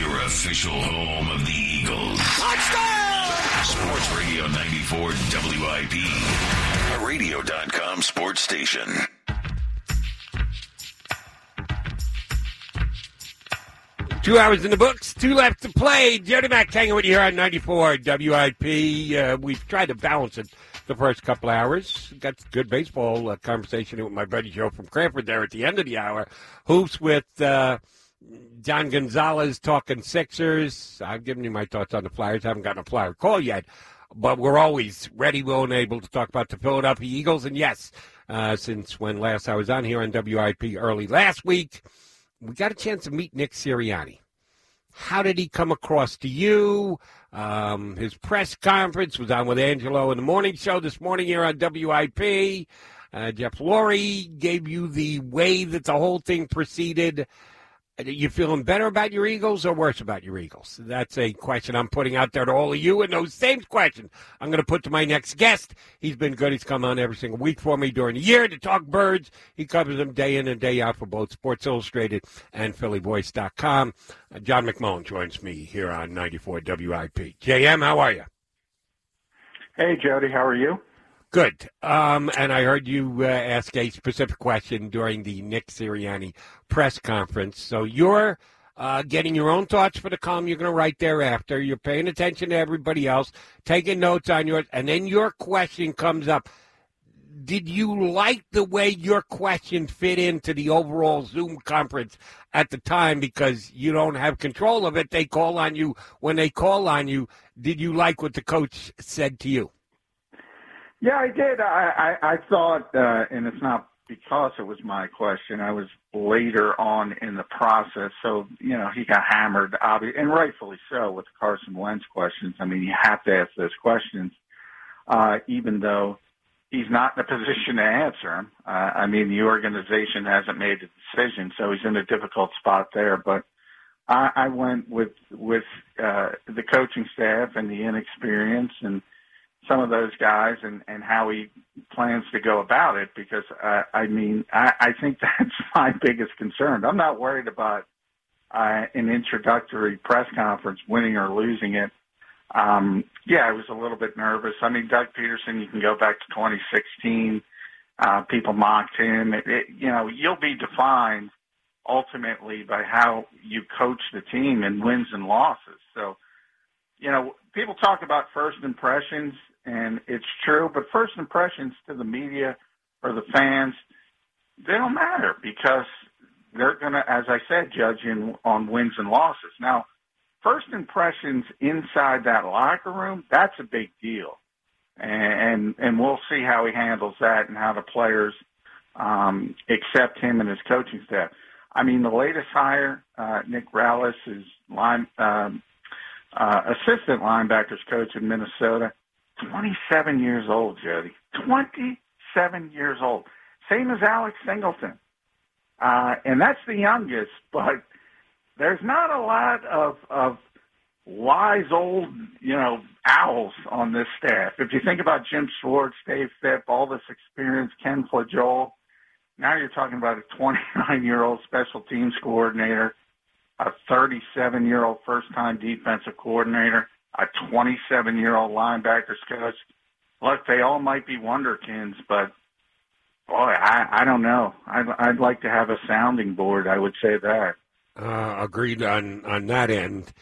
your official home of the Eagles. Touchdown! Sports Radio 94 WIP, a radio.com sports station. Two hours in the books, two left to play. Jody Mack hanging with you here on 94 WIP. We've tried to balance it the first couple hours. Got good baseball conversation with my buddy Joe from Cranford there at the end of the hour. Hoops with John Gonzalez talking Sixers. I've given you my thoughts on the Flyers. I haven't gotten a Flyer call yet, but we're always ready, willing, and able to talk about the Philadelphia Eagles. And, yes, since when last I was on here on WIP early last week, we got a chance to meet Nick Sirianni. How did he come across to you? His press conference was on with Angelo in the morning show this morning here on WIP. Jeff Lurie gave you the way that the whole thing proceeded. Are you feeling better about your Eagles or worse about your Eagles? That's a question I'm putting out there to all of you, and those same questions I'm going to put to my next guest. He's been good. He's come on every single week for me during the year to talk birds. He covers them day in and day out for both Sports Illustrated and phillyvoice.com. John McMullen joins me here on 94 WIP. JM, how are you? Hey, Jody, how are you? Good. And I heard you ask a specific question during the Nick Sirianni press conference. So you're getting your own thoughts for the column you're going to write thereafter. You're paying attention to everybody else, taking notes on yours, and then your question comes up. Did you like the way your question fit into the overall Zoom conference at the time? Because you don't have control of it. They call on you when they call on you. Did you like what the coach said to you? Yeah, I did. I thought, and it's not because it was my question. I was later on in the process. So, you know, he got hammered, obviously, and rightfully so, with the Carson Wentz questions. I mean, you have to ask those questions, even though he's not in a position to answer them. I mean, the organization hasn't made a decision, so he's in a difficult spot there. But I went with the coaching staff and the inexperience and some of those guys and how he plans to go about it, because, I think that's my biggest concern. I'm not worried about an introductory press conference, winning or losing it. I was a little bit nervous. I mean, Doug Peterson, you can go back to 2016. People mocked him. You'll be defined ultimately by how you coach the team and wins and losses. So, people talk about first impressions, and it's true, but first impressions to the media or the fans, they don't matter, because they're going to, as I said, judge on wins and losses. Now, first impressions inside that locker room, that's a big deal, and we'll see how he handles that and how the players accept him and his coaching staff. I mean, the latest hire, Nick Rallis, is assistant linebackers coach in Minnesota, 27 years old, Jody. 27 years old. Same as Alex Singleton. And that's the youngest, but there's not a lot of wise old, owls on this staff. If you think about Jim Schwartz, Dave Phipp, all this experience, Ken Flajole, now you're talking about a 29-year-old special teams coordinator, a 37-year-old first-time defensive coordinator, a 27-year-old linebackers coach. Look, they all might be wonderkins, but, boy, I don't know. I'd like to have a sounding board, I would say that. Agreed on that end.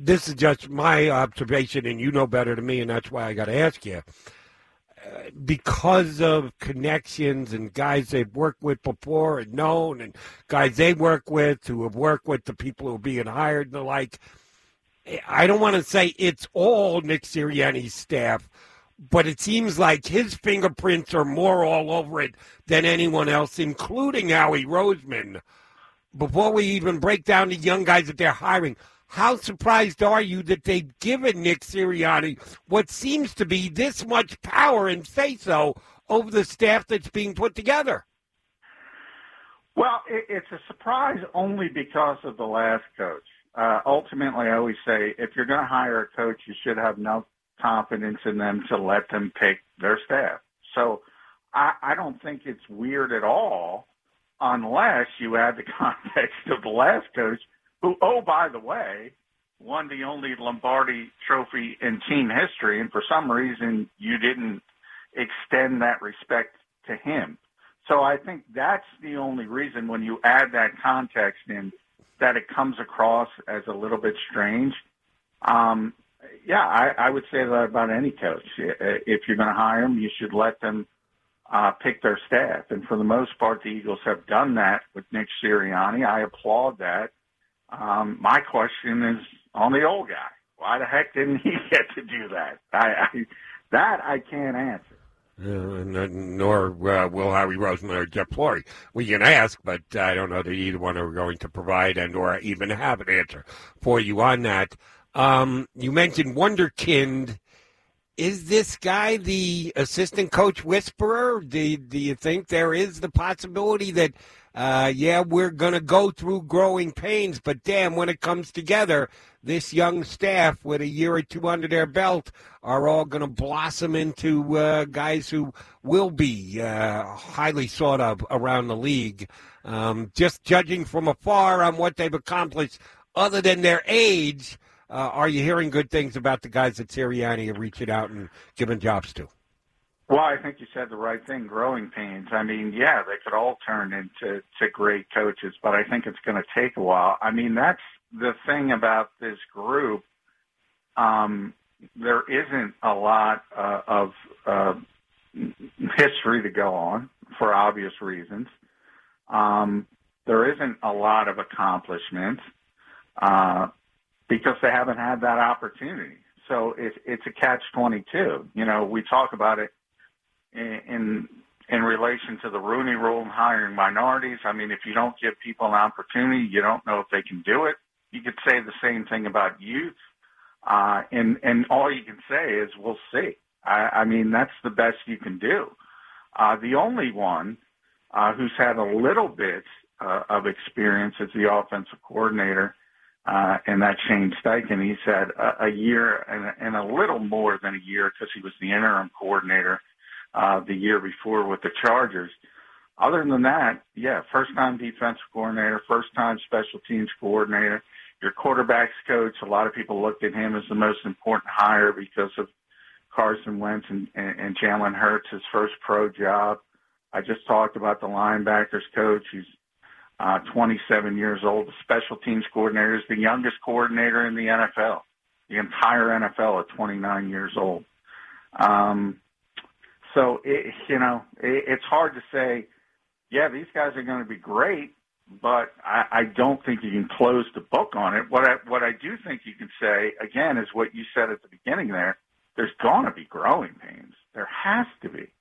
This is just my observation, and you know better than me, and that's why I got to ask you. Because of connections and guys they've worked with before and known, and guys they work with who have worked with the people who are being hired and the like, I don't want to say it's all Nick Sirianni's staff, but it seems like his fingerprints are more all over it than anyone else, including Howie Roseman. before we even break down the young guys that they're hiring, how surprised are you that they've given Nick Sirianni what seems to be this much power and say-so over the staff that's being put together? Well, it's a surprise only because of the last coach. Ultimately, I always say, if you're going to hire a coach, you should have enough confidence in them to let them pick their staff. So I don't think it's weird at all unless you add the context of the last coach who, oh, by the way, won the only Lombardi trophy in team history, and for some reason you didn't extend that respect to him. So I think that's the only reason, when you add that context in, that it comes across as a little bit strange. I would say that about any coach. If you're going to hire them, you should let them pick their staff. And for the most part, the Eagles have done that with Nick Sirianni. I applaud that. My question is on the old guy. Why the heck didn't he get to do that? I can't answer. Nor will Howie Roseman or Jeff Lurie. We can ask, but I don't know that either one are going to provide and or even have an answer for you on that. You mentioned Wunderkind. Is this guy the assistant coach whisperer? Do you think there is the possibility that, we're going to go through growing pains, but damn, when it comes together, this young staff with a year or two under their belt are all going to blossom into guys who will be highly sought of around the league. Just judging from afar on what they've accomplished, other than their age, are you hearing good things about the guys that Sirianni have reached out and given jobs to? Well, I think you said the right thing, growing pains. I mean, yeah, they could all turn into great coaches, but I think it's going to take a while. I mean, that's the thing about this group. There isn't a lot of history to go on for obvious reasons. There isn't a lot of accomplishments because they haven't had that opportunity. So it's a catch-22. You know, we talk about it in relation to the Rooney Rule and hiring minorities. I mean, if you don't give people an opportunity, you don't know if they can do it. You could say the same thing about youth, and all you can say is we'll see. I mean, that's the best you can do. The only one who's had a little bit of experience is the offensive coordinator, and that's Shane Steichen. He's had a year and a little more than a year because he was the interim coordinator the year before with the Chargers. Other than that, yeah, first-time defensive coordinator, first-time special teams coordinator, your quarterback's coach. A lot of people looked at him as the most important hire because of Carson Wentz and Jalen Hurts, his first pro job. I just talked about the linebackers coach. He's 27 years old. The special teams coordinator is the youngest coordinator in the NFL, the entire NFL at 29 years old. So, it's hard to say, yeah, these guys are going to be great, but I don't think you can close the book on it. What I do think you can say, again, is what you said at the beginning there. There's going to be growing pains. There has to be.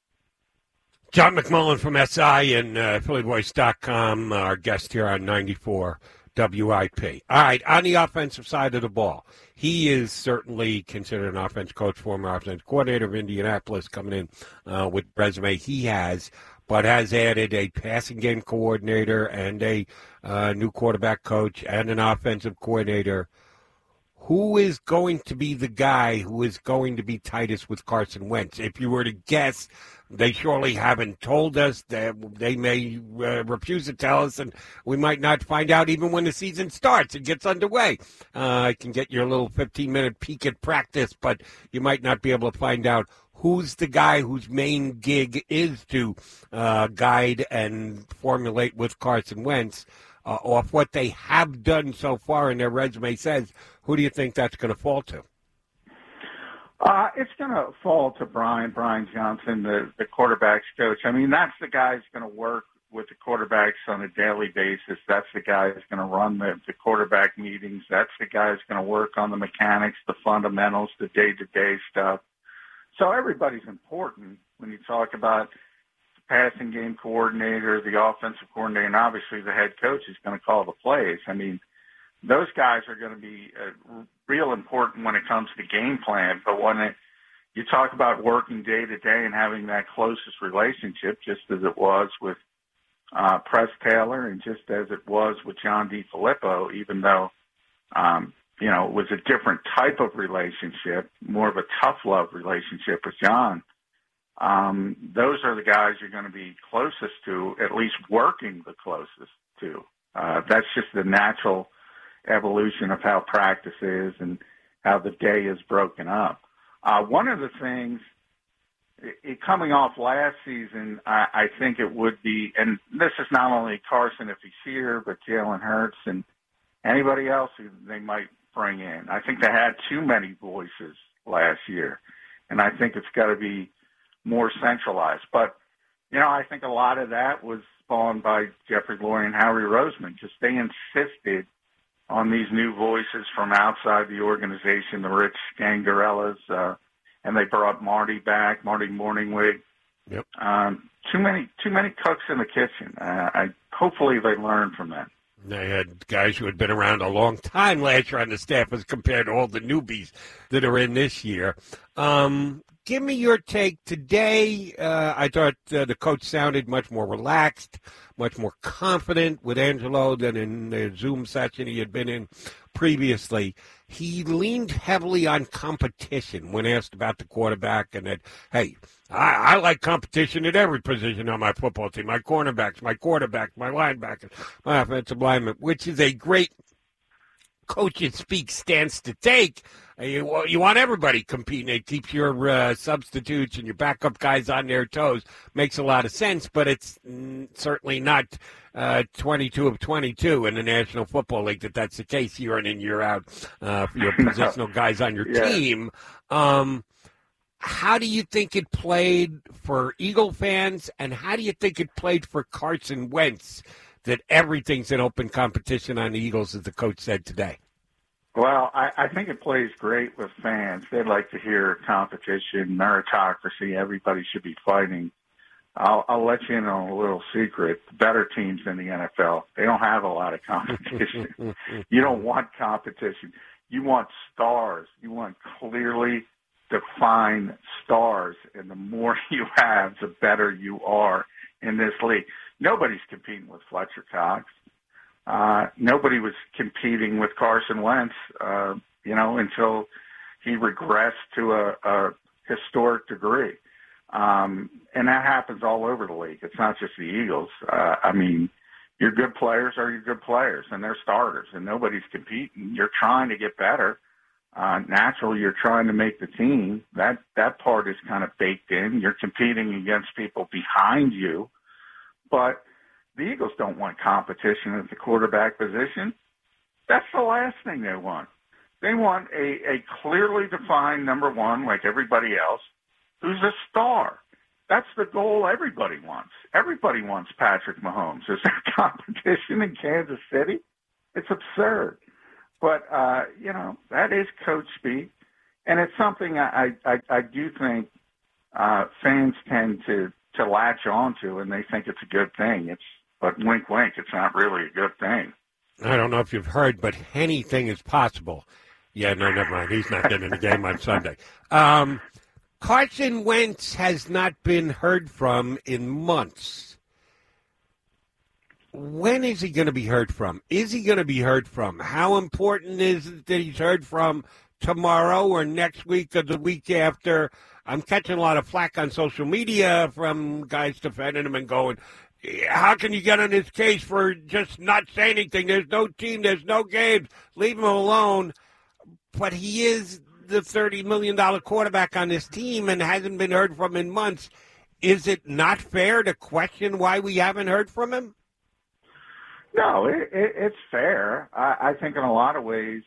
John McMullen from SI and phillyvoice.com, our guest here on 94 WIP. All right, on the offensive side of the ball, he is certainly considered an offense coach, former offensive coordinator of Indianapolis, coming in with the resume he has, but has added a passing game coordinator and a new quarterback coach and an offensive coordinator. Who is going to be the guy who is going to be tightest with Carson Wentz? If you were to guess, they surely haven't told us. They may refuse to tell us, and we might not find out even when the season starts and gets underway. I can get your little 15-minute peek at practice, but you might not be able to find out who's the guy whose main gig is to guide and formulate with Carson Wentz. Off what they have done so far and their resume says, who do you think that's going to fall to? It's going to fall to Brian Johnson, the quarterback's coach. I mean, that's the guy who's going to work with the quarterbacks on a daily basis. That's the guy who's going to run the quarterback meetings. That's the guy who's going to work on the mechanics, the fundamentals, the day-to-day stuff. So everybody's important when you talk about passing game coordinator, the offensive coordinator, and obviously the head coach is going to call the plays. I mean, those guys are going to be real important when it comes to game plan. But when you talk about working day to day and having that closest relationship, just as it was with Press Taylor and just as it was with John DeFilippo, even though, you know, it was a different type of relationship, more of a tough love relationship with John. Those are the guys you're going to be closest to, at least working the closest to. That's just the natural evolution of how practice is and how the day is broken up. One of the things, coming off last season, I think it would be, and this is not only Carson if he's here, but Jalen Hurts and anybody else who they might bring in. I think they had too many voices last year, and I think it's got to be more centralized. But, you know, I think a lot of that was spawned by Jeffrey Lurie and Howie Roseman because they insisted on these new voices from outside the organization, the Rich Gangarellas, and they brought Marty back, Marty Morningwig. Yep. Too many cooks in the kitchen. Hopefully they learned from that. They had guys who had been around a long time last year on the staff as compared to all the newbies that are in this year. Give me your take today. I thought the coach sounded much more relaxed, much more confident with Angelo than in the Zoom session he had been in previously. He leaned heavily on competition when asked about the quarterback and that, hey, I like competition at every position on my football team, my cornerbacks, my quarterbacks, my linebackers, my offensive linemen, which is a great coaching speak stance to take. You want everybody competing. It keeps your substitutes and your backup guys on their toes. Makes a lot of sense, but it's certainly not 22 of 22 in the National Football League that's the case year in and year out for your positional guys on your team. How do you think it played for Eagle fans, and how do you think it played for Carson Wentz that everything's an open competition on the Eagles, as the coach said today? Well, I think it plays great with fans. They'd like to hear competition, meritocracy, everybody should be fighting. I'll let you in on a little secret. The better teams in the NFL, they don't have a lot of competition. You don't want competition. You want stars. You want clearly defined stars. And the more you have, the better you are in this league. Nobody's competing with Fletcher Cox. Nobody was competing with Carson Wentz, you know, until he regressed to a historic degree. And that happens all over the league. It's not just the Eagles. I mean, your good players are your good players, and they're starters, and nobody's competing. You're trying to get better. Naturally, you're trying to make the team. That part is kind of baked in. You're competing against people behind you. But the Eagles don't want competition at the quarterback position. That's the last thing they want. They want a clearly defined number one, like everybody else, who's a star. That's the goal everybody wants. Everybody wants Patrick Mahomes. Is there competition in Kansas City? It's absurd. But, you know, that is coach speak. And it's something I do think fans tend to latch on to, and they think it's a good thing. But wink, wink, it's not really a good thing. I don't know if you've heard, but anything is possible. Yeah, no, never mind. He's not getting in the game on Sunday. Carson Wentz has not been heard from in months. When is he going to be heard from? Is he going to be heard from? How important is it that he's heard from tomorrow or next week or the week after? I'm catching a lot of flack on social media from guys defending him and going, how can you get on his case for just not saying anything? There's no team. There's no games. Leave him alone. But he is the $30 million quarterback on this team and hasn't been heard from in months. Is it not fair to question why we haven't heard from him? No, it's fair. I think in a lot of ways,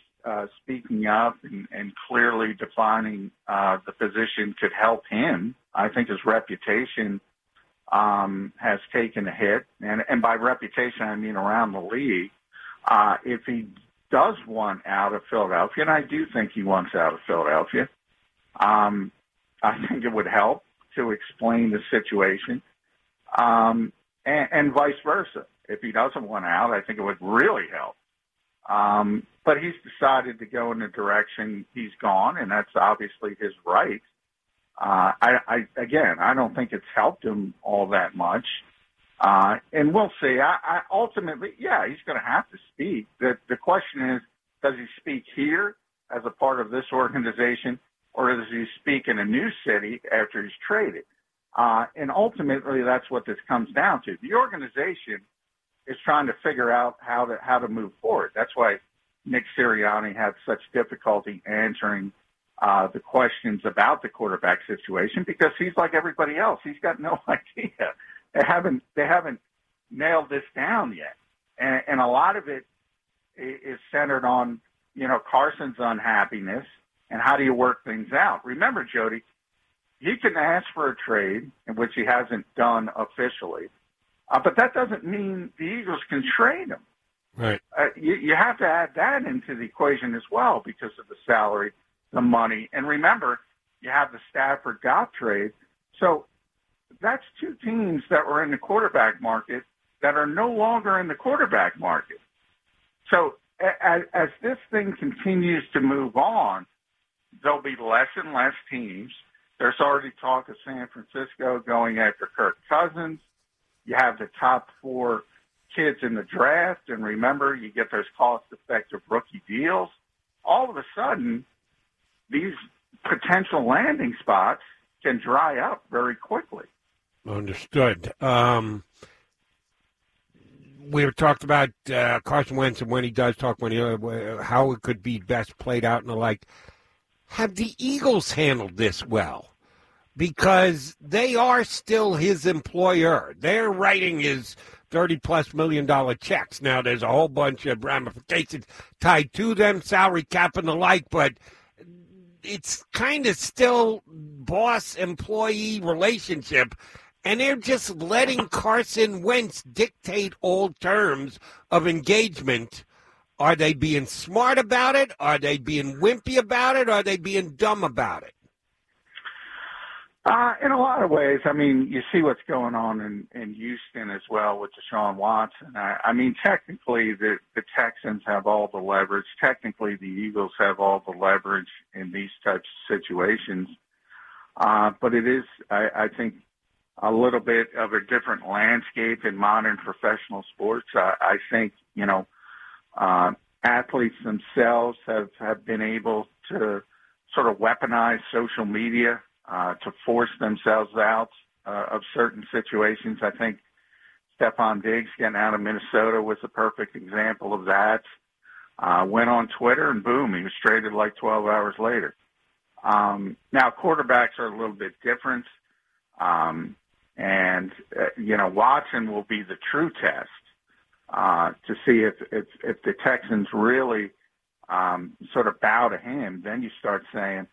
speaking up and clearly defining the position could help him. I think his reputation has taken a hit. And by reputation, I mean around the league. If he does want out of Philadelphia, and I do think he wants out of Philadelphia, I think it would help to explain the situation. and vice versa. If he doesn't want out, I think it would really help. But he's decided to go in the direction he's gone, and that's obviously his right. I don't think it's helped him all that much. And we'll see. I ultimately, yeah, he's going to have to speak. The question is, does he speak here as a part of this organization, or does he speak in a new city after he's traded? And ultimately, that's what this comes down to. The organization is trying to figure out how to move forward. That's why Nick Sirianni had such difficulty answering the questions about the quarterback situation, because he's like everybody else. He's got no idea. They haven't nailed this down yet. And a lot of it is centered on, Carson's unhappiness and how do you work things out. Remember, Jody, he can ask for a trade, which he hasn't done officially, but that doesn't mean the Eagles can trade him. Right. You have to add that into the equation as well, because of the salary, the money. And remember, you have the Stafford Goff trade. So that's two teams that were in the quarterback market that are no longer in the quarterback market. So as this thing continues to move on, there'll be less and less teams. There's already talk of San Francisco going after Kirk Cousins. You have the top four kids in the draft, and remember, you get those cost-effective rookie deals. All of a sudden, these potential landing spots can dry up very quickly. Understood. We talked about Carson Wentz and when he does talk, how it could be best played out and the like. Have the Eagles handled this well? Because they are still his employer. They're writing his $30+ million checks. Now, there's a whole bunch of ramifications tied to them, salary cap and the like, but it's kind of still boss-employee relationship, and they're just letting Carson Wentz dictate all terms of engagement. Are they being smart about it? Are they being wimpy about it? Are they being dumb about it? In a lot of ways. I mean, you see what's going on in Houston as well with Deshaun Watson. I mean, technically the Texans have all the leverage. Technically the Eagles have all the leverage in these types of situations. But it is, I think, a little bit of a different landscape in modern professional sports. I think, athletes themselves have been able to sort of weaponize social media to force themselves out of certain situations. I think Stephon Diggs getting out of Minnesota was a perfect example of that. Went on Twitter and boom, he was traded like 12 hours later. Now quarterbacks are a little bit different. Watson will be the true test to see if the Texans really sort of bow to him. Then you start saying,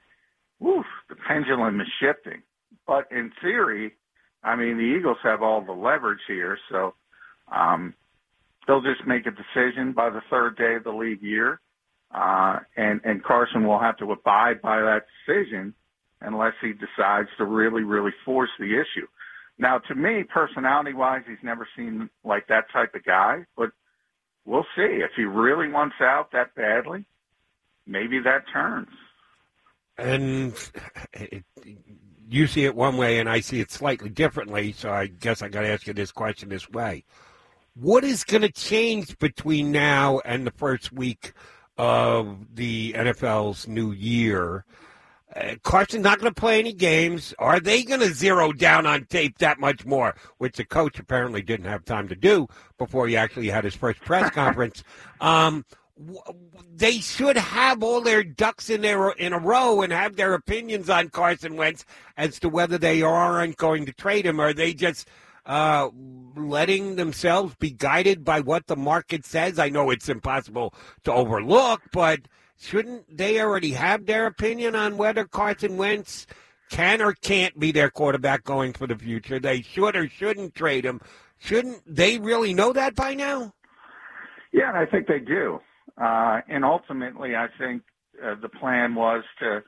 oof, the pendulum is shifting. But in theory, I mean, the Eagles have all the leverage here, so they'll just make a decision by the third day of the league year, and Carson will have to abide by that decision unless he decides to really, really force the issue. Now, to me, personality-wise, he's never seemed like that type of guy, but we'll see. If he really wants out that badly, maybe that turns. And you see it one way, and I see it slightly differently, so I guess I got to ask you this question this way. What is going to change between now and the first week of the NFL's new year? Carson's not going to play any games. Are they going to zero down on tape that much more, which the coach apparently didn't have time to do before he actually had his first press conference? They should have all their ducks in a row and have their opinions on Carson Wentz as to whether they are or aren't going to trade him. Are they just letting themselves be guided by what the market says? I know it's impossible to overlook, but shouldn't they already have their opinion on whether Carson Wentz can or can't be their quarterback going for the future? They should or shouldn't trade him. Shouldn't they really know that by now? Yeah, I think they do. And ultimately, I think the plan was to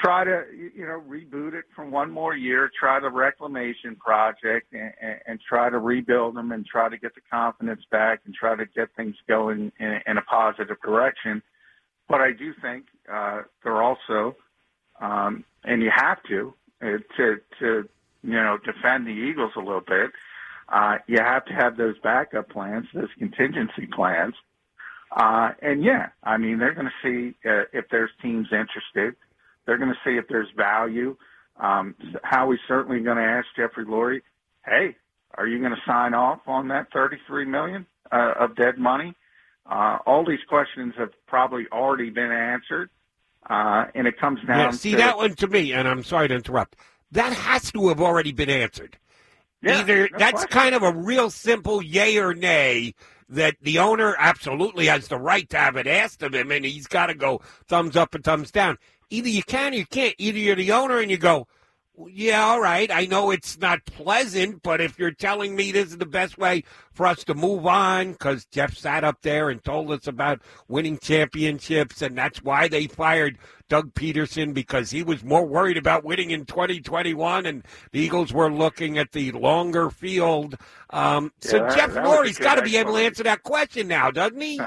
try to, you know, reboot it for one more year, try the reclamation project and try to rebuild them and try to get the confidence back and try to get things going in a positive direction. But I do think they're also, and you have to, you know, defend the Eagles a little bit. You have to have those backup plans, those contingency plans. And, yeah, I mean, they're going to see if there's teams interested. They're going to see if there's value. Howie's certainly going to ask Jeffrey Lurie, hey, are you going to sign off on that $33 million of dead money? All these questions have probably already been answered, and it comes down to... See, that one to me, and I'm sorry to interrupt, that has to have already been answered. Yeah, either no that's question. Kind of a real simple yay or nay that the owner absolutely has the right to have it asked of him, and he's got to go thumbs up and thumbs down. Either you can or you can't. Either you're the owner and you go, yeah, all right, I know it's not pleasant, but if you're telling me this is the best way for us to move on, because Jeff sat up there and told us about winning championships, and that's why they fired Doug Peterson, because he was more worried about winning in 2021, and the Eagles were looking at the longer field. Jeff Lurie's got to be able to answer that question now, doesn't he?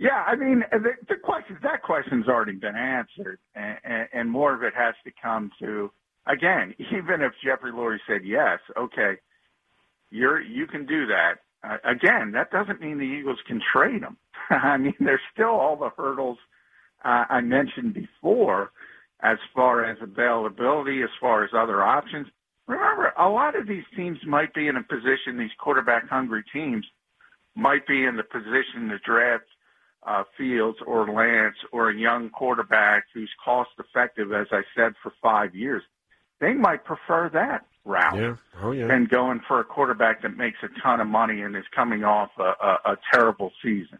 Yeah, I mean, that question's already been answered, and more of it has to come to, again, even if Jeffrey Lurie said yes, okay, you can do that. Again, that doesn't mean the Eagles can trade him. I mean, there's still all the hurdles I mentioned before as far as availability, as far as other options. Remember, a lot of these teams might be in a position, these quarterback-hungry teams might be in the position to draft Fields or Lance or a young quarterback who's cost-effective, as I said, for 5 years. They might prefer that route than going for a quarterback that makes a ton of money and is coming off a terrible season.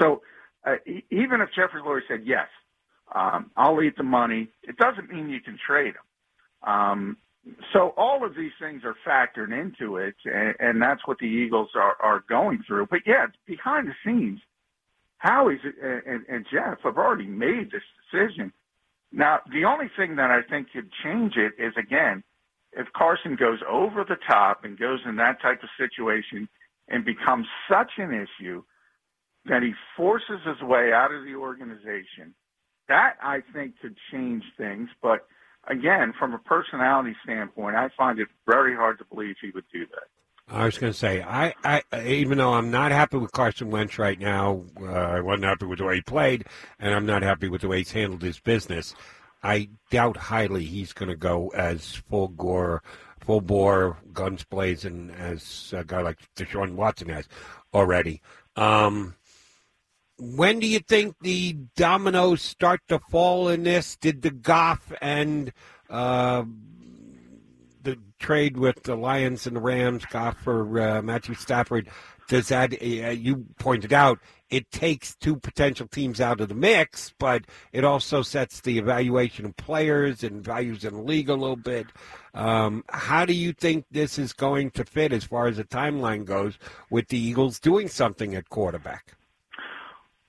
So even if Jeffrey Lurie said, yes, I'll eat the money, it doesn't mean you can trade him. So all of these things are factored into it, and that's what the Eagles are going through. But, yeah, behind the scenes, Howie and Jeff have already made this decision. Now, the only thing that I think could change it is, again, if Carson goes over the top and goes in that type of situation and becomes such an issue that he forces his way out of the organization, that I think could change things. But, again, from a personality standpoint, I find it very hard to believe he would do that. I was going to say, I even though I'm not happy with Carson Wentz right now, I wasn't happy with the way he played, and I'm not happy with the way he's handled his business, I doubt highly he's going to go as full bore, guns blazing as a guy like Deshaun Watson has already. When do you think the dominoes start to fall in this? Did the Goff and the trade with the Lions and the Rams, Goff for Matthew Stafford, does that, you pointed out, it takes two potential teams out of the mix, but it also sets the evaluation of players and values in the league a little bit. How do you think this is going to fit as far as the timeline goes with the Eagles doing something at quarterback?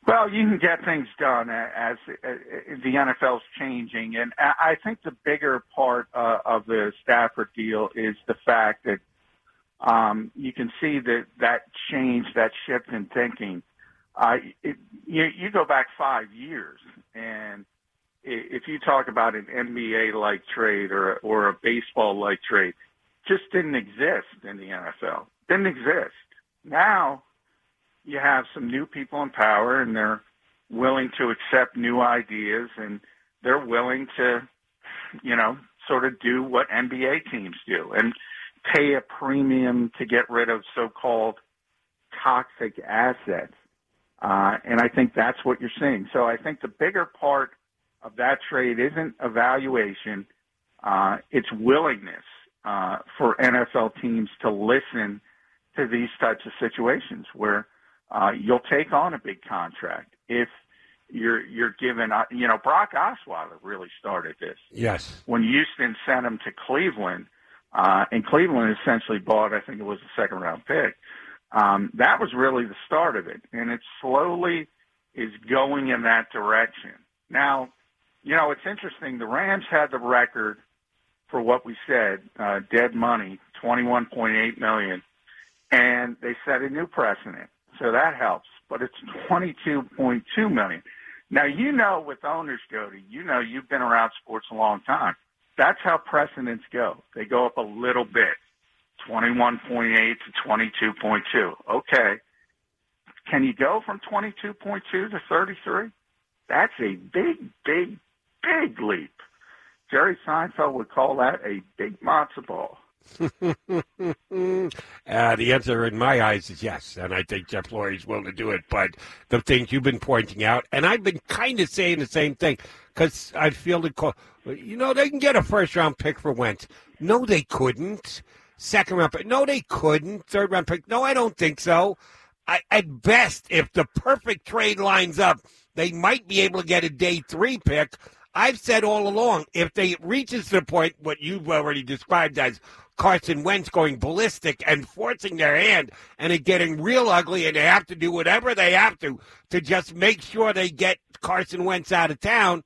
Well, you can get things done as the NFL's changing, and I think the bigger part of the Stafford deal is the fact that you can see that change, that shift in thinking. You go back 5 years, and if you talk about an NBA-like trade or a baseball-like trade, just didn't exist in the NFL. Didn't exist. Now you have some new people in power, and they're willing to accept new ideas, and they're willing to, you know, sort of do what NBA teams do and pay a premium to get rid of so-called toxic assets. And I think that's what you're seeing. So I think the bigger part of that trade isn't evaluation. It's willingness for NFL teams to listen to these types of situations where you'll take on a big contract if you're given. You know, Brock Osweiler really started this. Yes. When Houston sent him to Cleveland, and Cleveland essentially bought, I think it was a second-round pick, that was really the start of it. And it slowly is going in that direction. Now, You know, it's interesting. The Rams had the record for what we said, dead money, $21.8 million, and they set a new precedent, so that helps. But it's $22.2 million. Now, you know with owners, Jody, you know you've been around sports a long time. That's how precedents go. They go up a little bit, 21.8 to 22.2. Okay. Can you go from 22.2 to 33? That's a big, big, big leap. Jerry Seinfeld would call that a big matzo ball. The answer in my eyes is yes, and I think Jeff Lurie is willing to do it. But the things you've been pointing out, and I've been kind of saying the same thing, because I feel the call. You know, they can get a first-round pick for Wentz. No, they couldn't. Second-round pick. No, they couldn't. Third-round pick. No, I don't think so. At best, if the perfect trade lines up, they might be able to get a day three pick. I've said all along, if they reaches the point, what you've already described as Carson Wentz going ballistic and forcing their hand and it getting real ugly, and they have to do whatever they have to just make sure they get Carson Wentz out of town,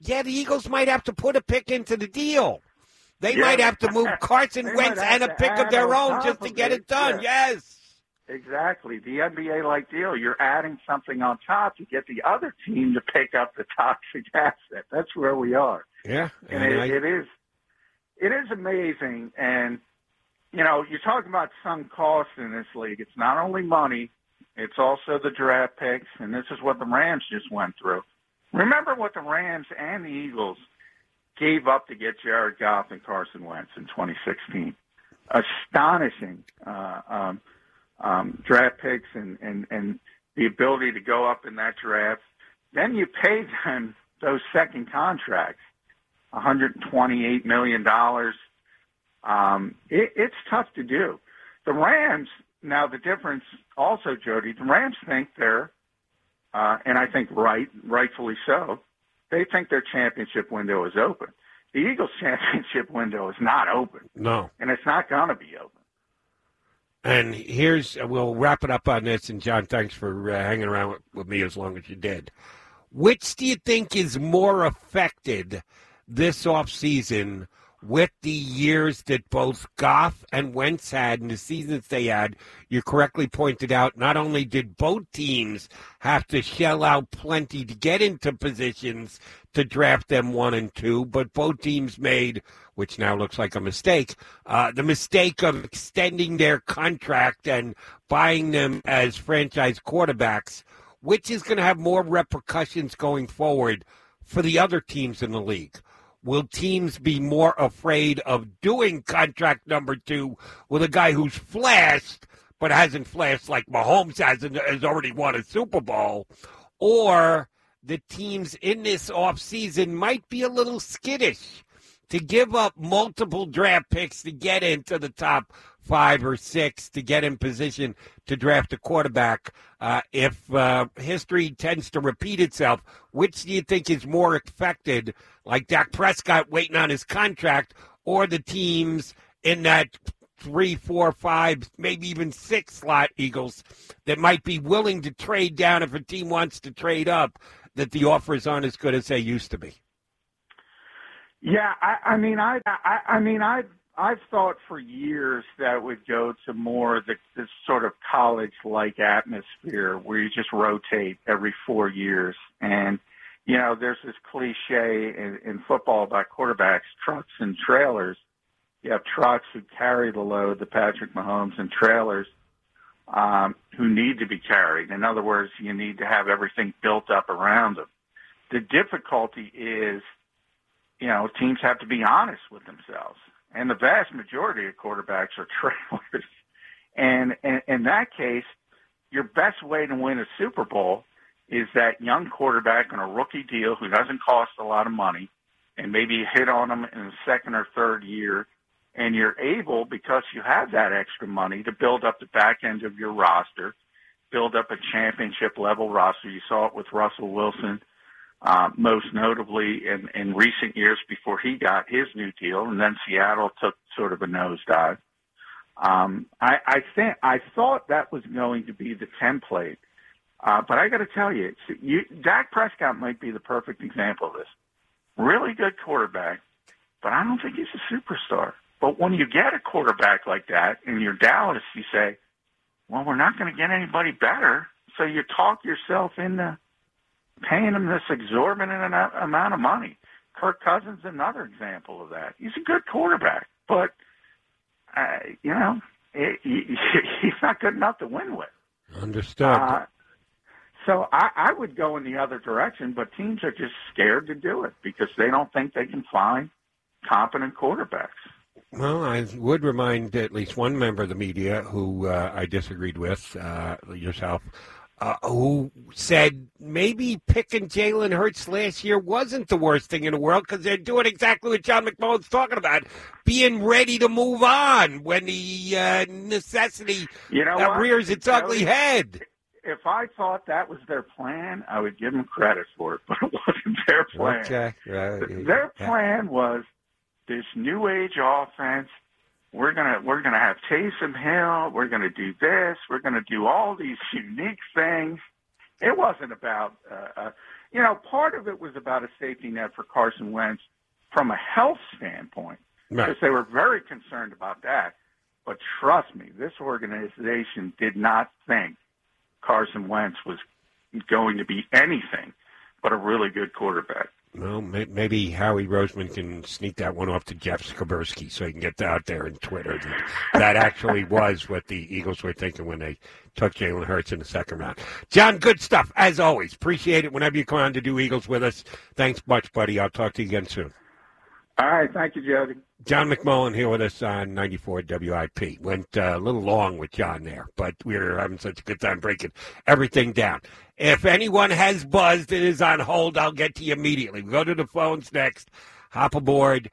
yeah, the Eagles might have to put a pick into the deal. They might have to move Carson Wentz and a pick of their own just to get it done. Yeah. Yes. Exactly. The NBA-like deal, you're adding something on top to get the other team to pick up the toxic asset. That's where we are. Yeah. And it is amazing. And, you know, you're talking about some cost in this league. It's not only money, it's also the draft picks, and this is what the Rams just went through. Remember what the Rams and the Eagles gave up to get Jared Goff and Carson Wentz in 2016. Astonishing draft picks and the ability to go up in that draft. Then you pay them those second contracts, $128 million. It's tough to do. The Rams, now the difference also, Jody, the Rams think they're, and I think rightfully so, they think their championship window is open. The Eagles' championship window is not open. No. And it's not going to be open. And we'll wrap it up on this, and John, thanks for hanging around with me as long as you did. Which do you think is more affected this offseason with the years that both Goff and Wentz had and the seasons they had? You correctly pointed out, not only did both teams have to shell out plenty to get into positions to draft them 1 and 2, but both teams made, which now looks like a mistake, the mistake of extending their contract and buying them as franchise quarterbacks. Which is going to have more repercussions going forward for the other teams in the league? Will teams be more afraid of doing contract number 2 with a guy who's flashed but hasn't flashed like Mahomes has already won a Super Bowl? Or the teams in this offseason might be a little skittish to give up multiple draft picks to get into the top 5 or 6 to get in position to draft a quarterback. If history tends to repeat itself, which do you think is more affected, like Dak Prescott waiting on his contract, or the teams in that 3, 4, 5, maybe even 6 slot, Eagles, that might be willing to trade down if a team wants to trade up, that the offers aren't as good as they used to be? Yeah, I've thought for years that it would go to more of this sort of college-like atmosphere where you just rotate every 4 years. And, you know, there's this cliche in football about quarterbacks, trucks and trailers. You have trucks who carry the load, the Patrick Mahomes, and trailers who need to be carried. In other words, you need to have everything built up around them. The difficulty is, you know, teams have to be honest with themselves. And the vast majority of quarterbacks are trailers. And in that case, your best way to win a Super Bowl is that young quarterback on a rookie deal who doesn't cost a lot of money, and maybe you hit on them in the second or third year, and you're able, because you have that extra money, to build up the back end of your roster, build up a championship-level roster. You saw it with Russell Wilson, most notably in recent years before he got his new deal, and then Seattle took sort of a nosedive. I thought that was going to be the template, but I got to tell you, Dak Prescott might be the perfect example of this. really good quarterback, but I don't think he's a superstar. But when you get a quarterback like that and you're Dallas, you say, well, we're not going to get anybody better. So you talk yourself into paying him this exorbitant amount of money. Kirk Cousins is another example of that. He's a good quarterback, but, you know, he's not good enough to win with. Understood. So I would go in the other direction, but teams are just scared to do it because they don't think they can find competent quarterbacks. Well, I would remind at least one member of the media who I disagreed with, yourself, who said maybe picking Jalen Hurts last year wasn't the worst thing in the world because they're doing exactly what John McMullen's talking about, being ready to move on when the necessity rears its ugly head. If I thought that was their plan, I would give them credit for it, but it wasn't their plan. Okay. Their plan was this new age offense. We're gonna have Taysom Hill. We're gonna do this. We're gonna do all these unique things. It wasn't about, part of it was about a safety net for Carson Wentz from a health standpoint, because they were very concerned about that. But trust me, this organization did not think Carson Wentz was going to be anything but a really good quarterback. Well, maybe Howie Roseman can sneak that one off to Jeff Skaberski so he can get out there and Twitter that actually was what the Eagles were thinking when they took Jalen Hurts in the second round. John, good stuff, as always. Appreciate it whenever you come on to do Eagles with us. Thanks much, buddy. I'll talk to you again soon. All right. Thank you, Jody. John McMullen here with us on 94 WIP. Went a little long with John there, but we were having such a good time breaking everything down. If anyone has buzzed, it is on hold. I'll get to you immediately. We go to the phones next. Hop aboard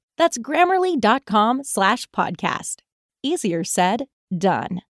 That's Grammarly.com/podcast. Easier said, done.